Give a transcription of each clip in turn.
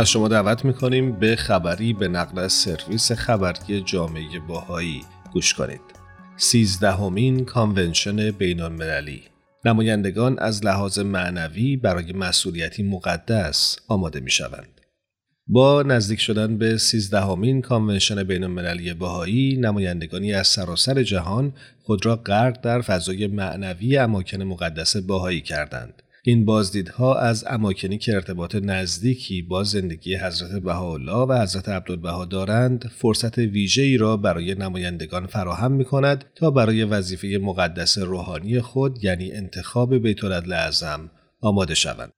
از شما دعوت میکنیم به خبری به نقل از سرویس خبری جامعه بهائی گوش کنید. 13مین کانونشن بین‌المللی، نمایندگان از لحاظ معنوی برای مسئولیتی مقدس آماده میشوند. با نزدیک شدن به 13مین کانونشن بین‌المللی بهائی، نمایندگانی از سراسر جهان خود را غرق در فضای معنوی اماکن مقدس بهائی کردند. این بازدیدها از اماکنی که ارتباط نزدیکی با زندگی حضرت بهاءالله و حضرت عبدالبهاء دارند، فرصت ویژه‌ای را برای نمایندگان فراهم می‌کند تا برای وظیفه مقدس روحانی خود، یعنی انتخاب بیت العدل اعظم، آماده شوند.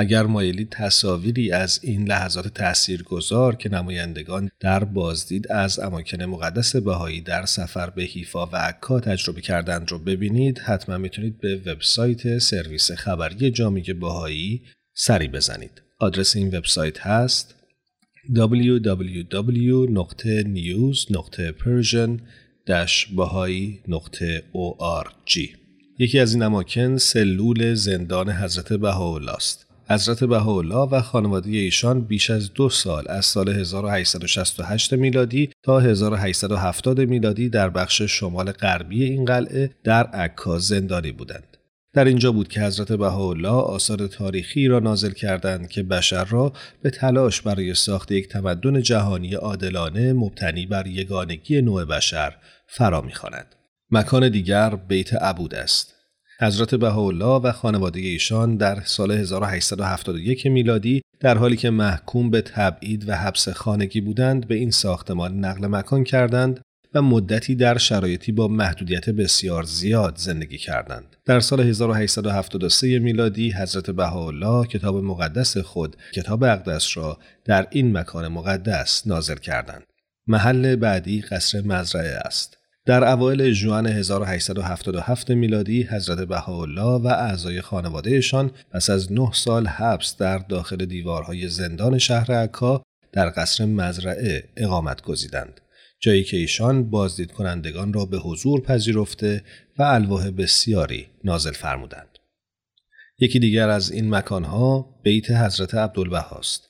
اگر مایلید تصاویری از این لحظات تاثیرگذار که نمایندگان در بازدید از اماکن مقدس بهائی در سفر به حیفا و عکا تجربه کردند رو ببینید، حتما میتونید به وبسایت سرویس خبری جامعه بهائی سری بزنید. آدرس این وبسایت هست www.news.persian-bahai.org. یکی از این اماکن سلول زندان حضرت بهاءالله است. حضرت بهاءالله و خانواده ایشان بیش از 2 سال، از سال 1868 میلادی تا 1870 میلادی، در بخش شمال غربی این قلعه در عکا زندانی بودند. در اینجا بود که حضرت بهاءالله آثار تاریخی را نازل کردند که بشر را به تلاش برای ساخت یک تمدن جهانی عادلانه مبتنی بر یگانگی نوع بشر فرا می‌خواند. مکان دیگر بیت عبود است. حضرت بهاءالله و خانواده ایشان در سال 1871 میلادی، در حالی که محکوم به تبعید و حبس خانگی بودند، به این ساختمان نقل مکان کردند و مدتی در شرایطی با محدودیت بسیار زیاد زندگی کردند. در سال 1873 میلادی حضرت بهاءالله کتاب مقدس خود، کتاب اقدس، را در این مکان مقدس نازل کردند. محل بعدی قصر مزرعه است. در اوایل ژوئن 1877 میلادی حضرت بهاءالله و اعضای خانوادهشان پس از 9 سال حبس در داخل دیوارهای زندان شهر عکا در قصر مزرعه اقامت گزیدند، جایی که ایشان بازدید کنندگان را به حضور پذیرفته و الواح بسیاری نازل فرمودند. یکی دیگر از این مکانها بیت حضرت عبدالبهاء است.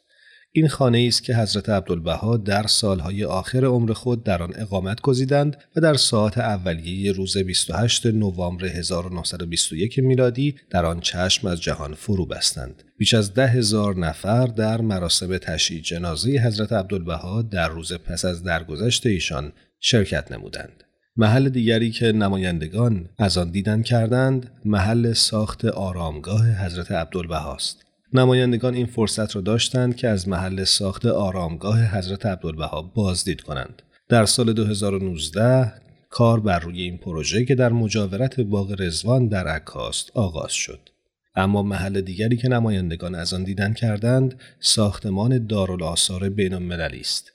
این خانه ای است که حضرت عبدالبها در سالهای آخر عمر خود در آن اقامت گزیدند و در ساعات اولیه روز 28 نوامبر 1921 میلادی در آن چشم از جهان فرو بستند. بیش از 10,000 نفر در مراسم تشییع جنازه حضرت عبدالبها در روز پس از درگذشت ایشان شرکت نمودند. محل دیگری که نمایندگان از آن دیدن کردند، محل ساخت آرامگاه حضرت عبدالبها است. نمایندگان این فرصت را داشتند که از محل ساخت آرامگاه حضرت عبدالبها بازدید کنند. در سال 2019 کار بر روی این پروژه که در مجاورت باغ رضوان در عکاست آغاز شد. اما محل دیگری که نمایندگان از آن دیدن کردند، ساختمان دارالآثار بین‌المللی است.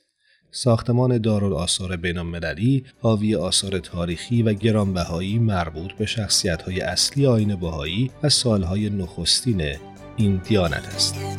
ساختمان دارالآثار بین‌المللی حاوی آثار تاریخی و گرانبهایی مربوط به شخصیت‌های اصلی آیین بهائی و سالهای نخستین این دیانت است.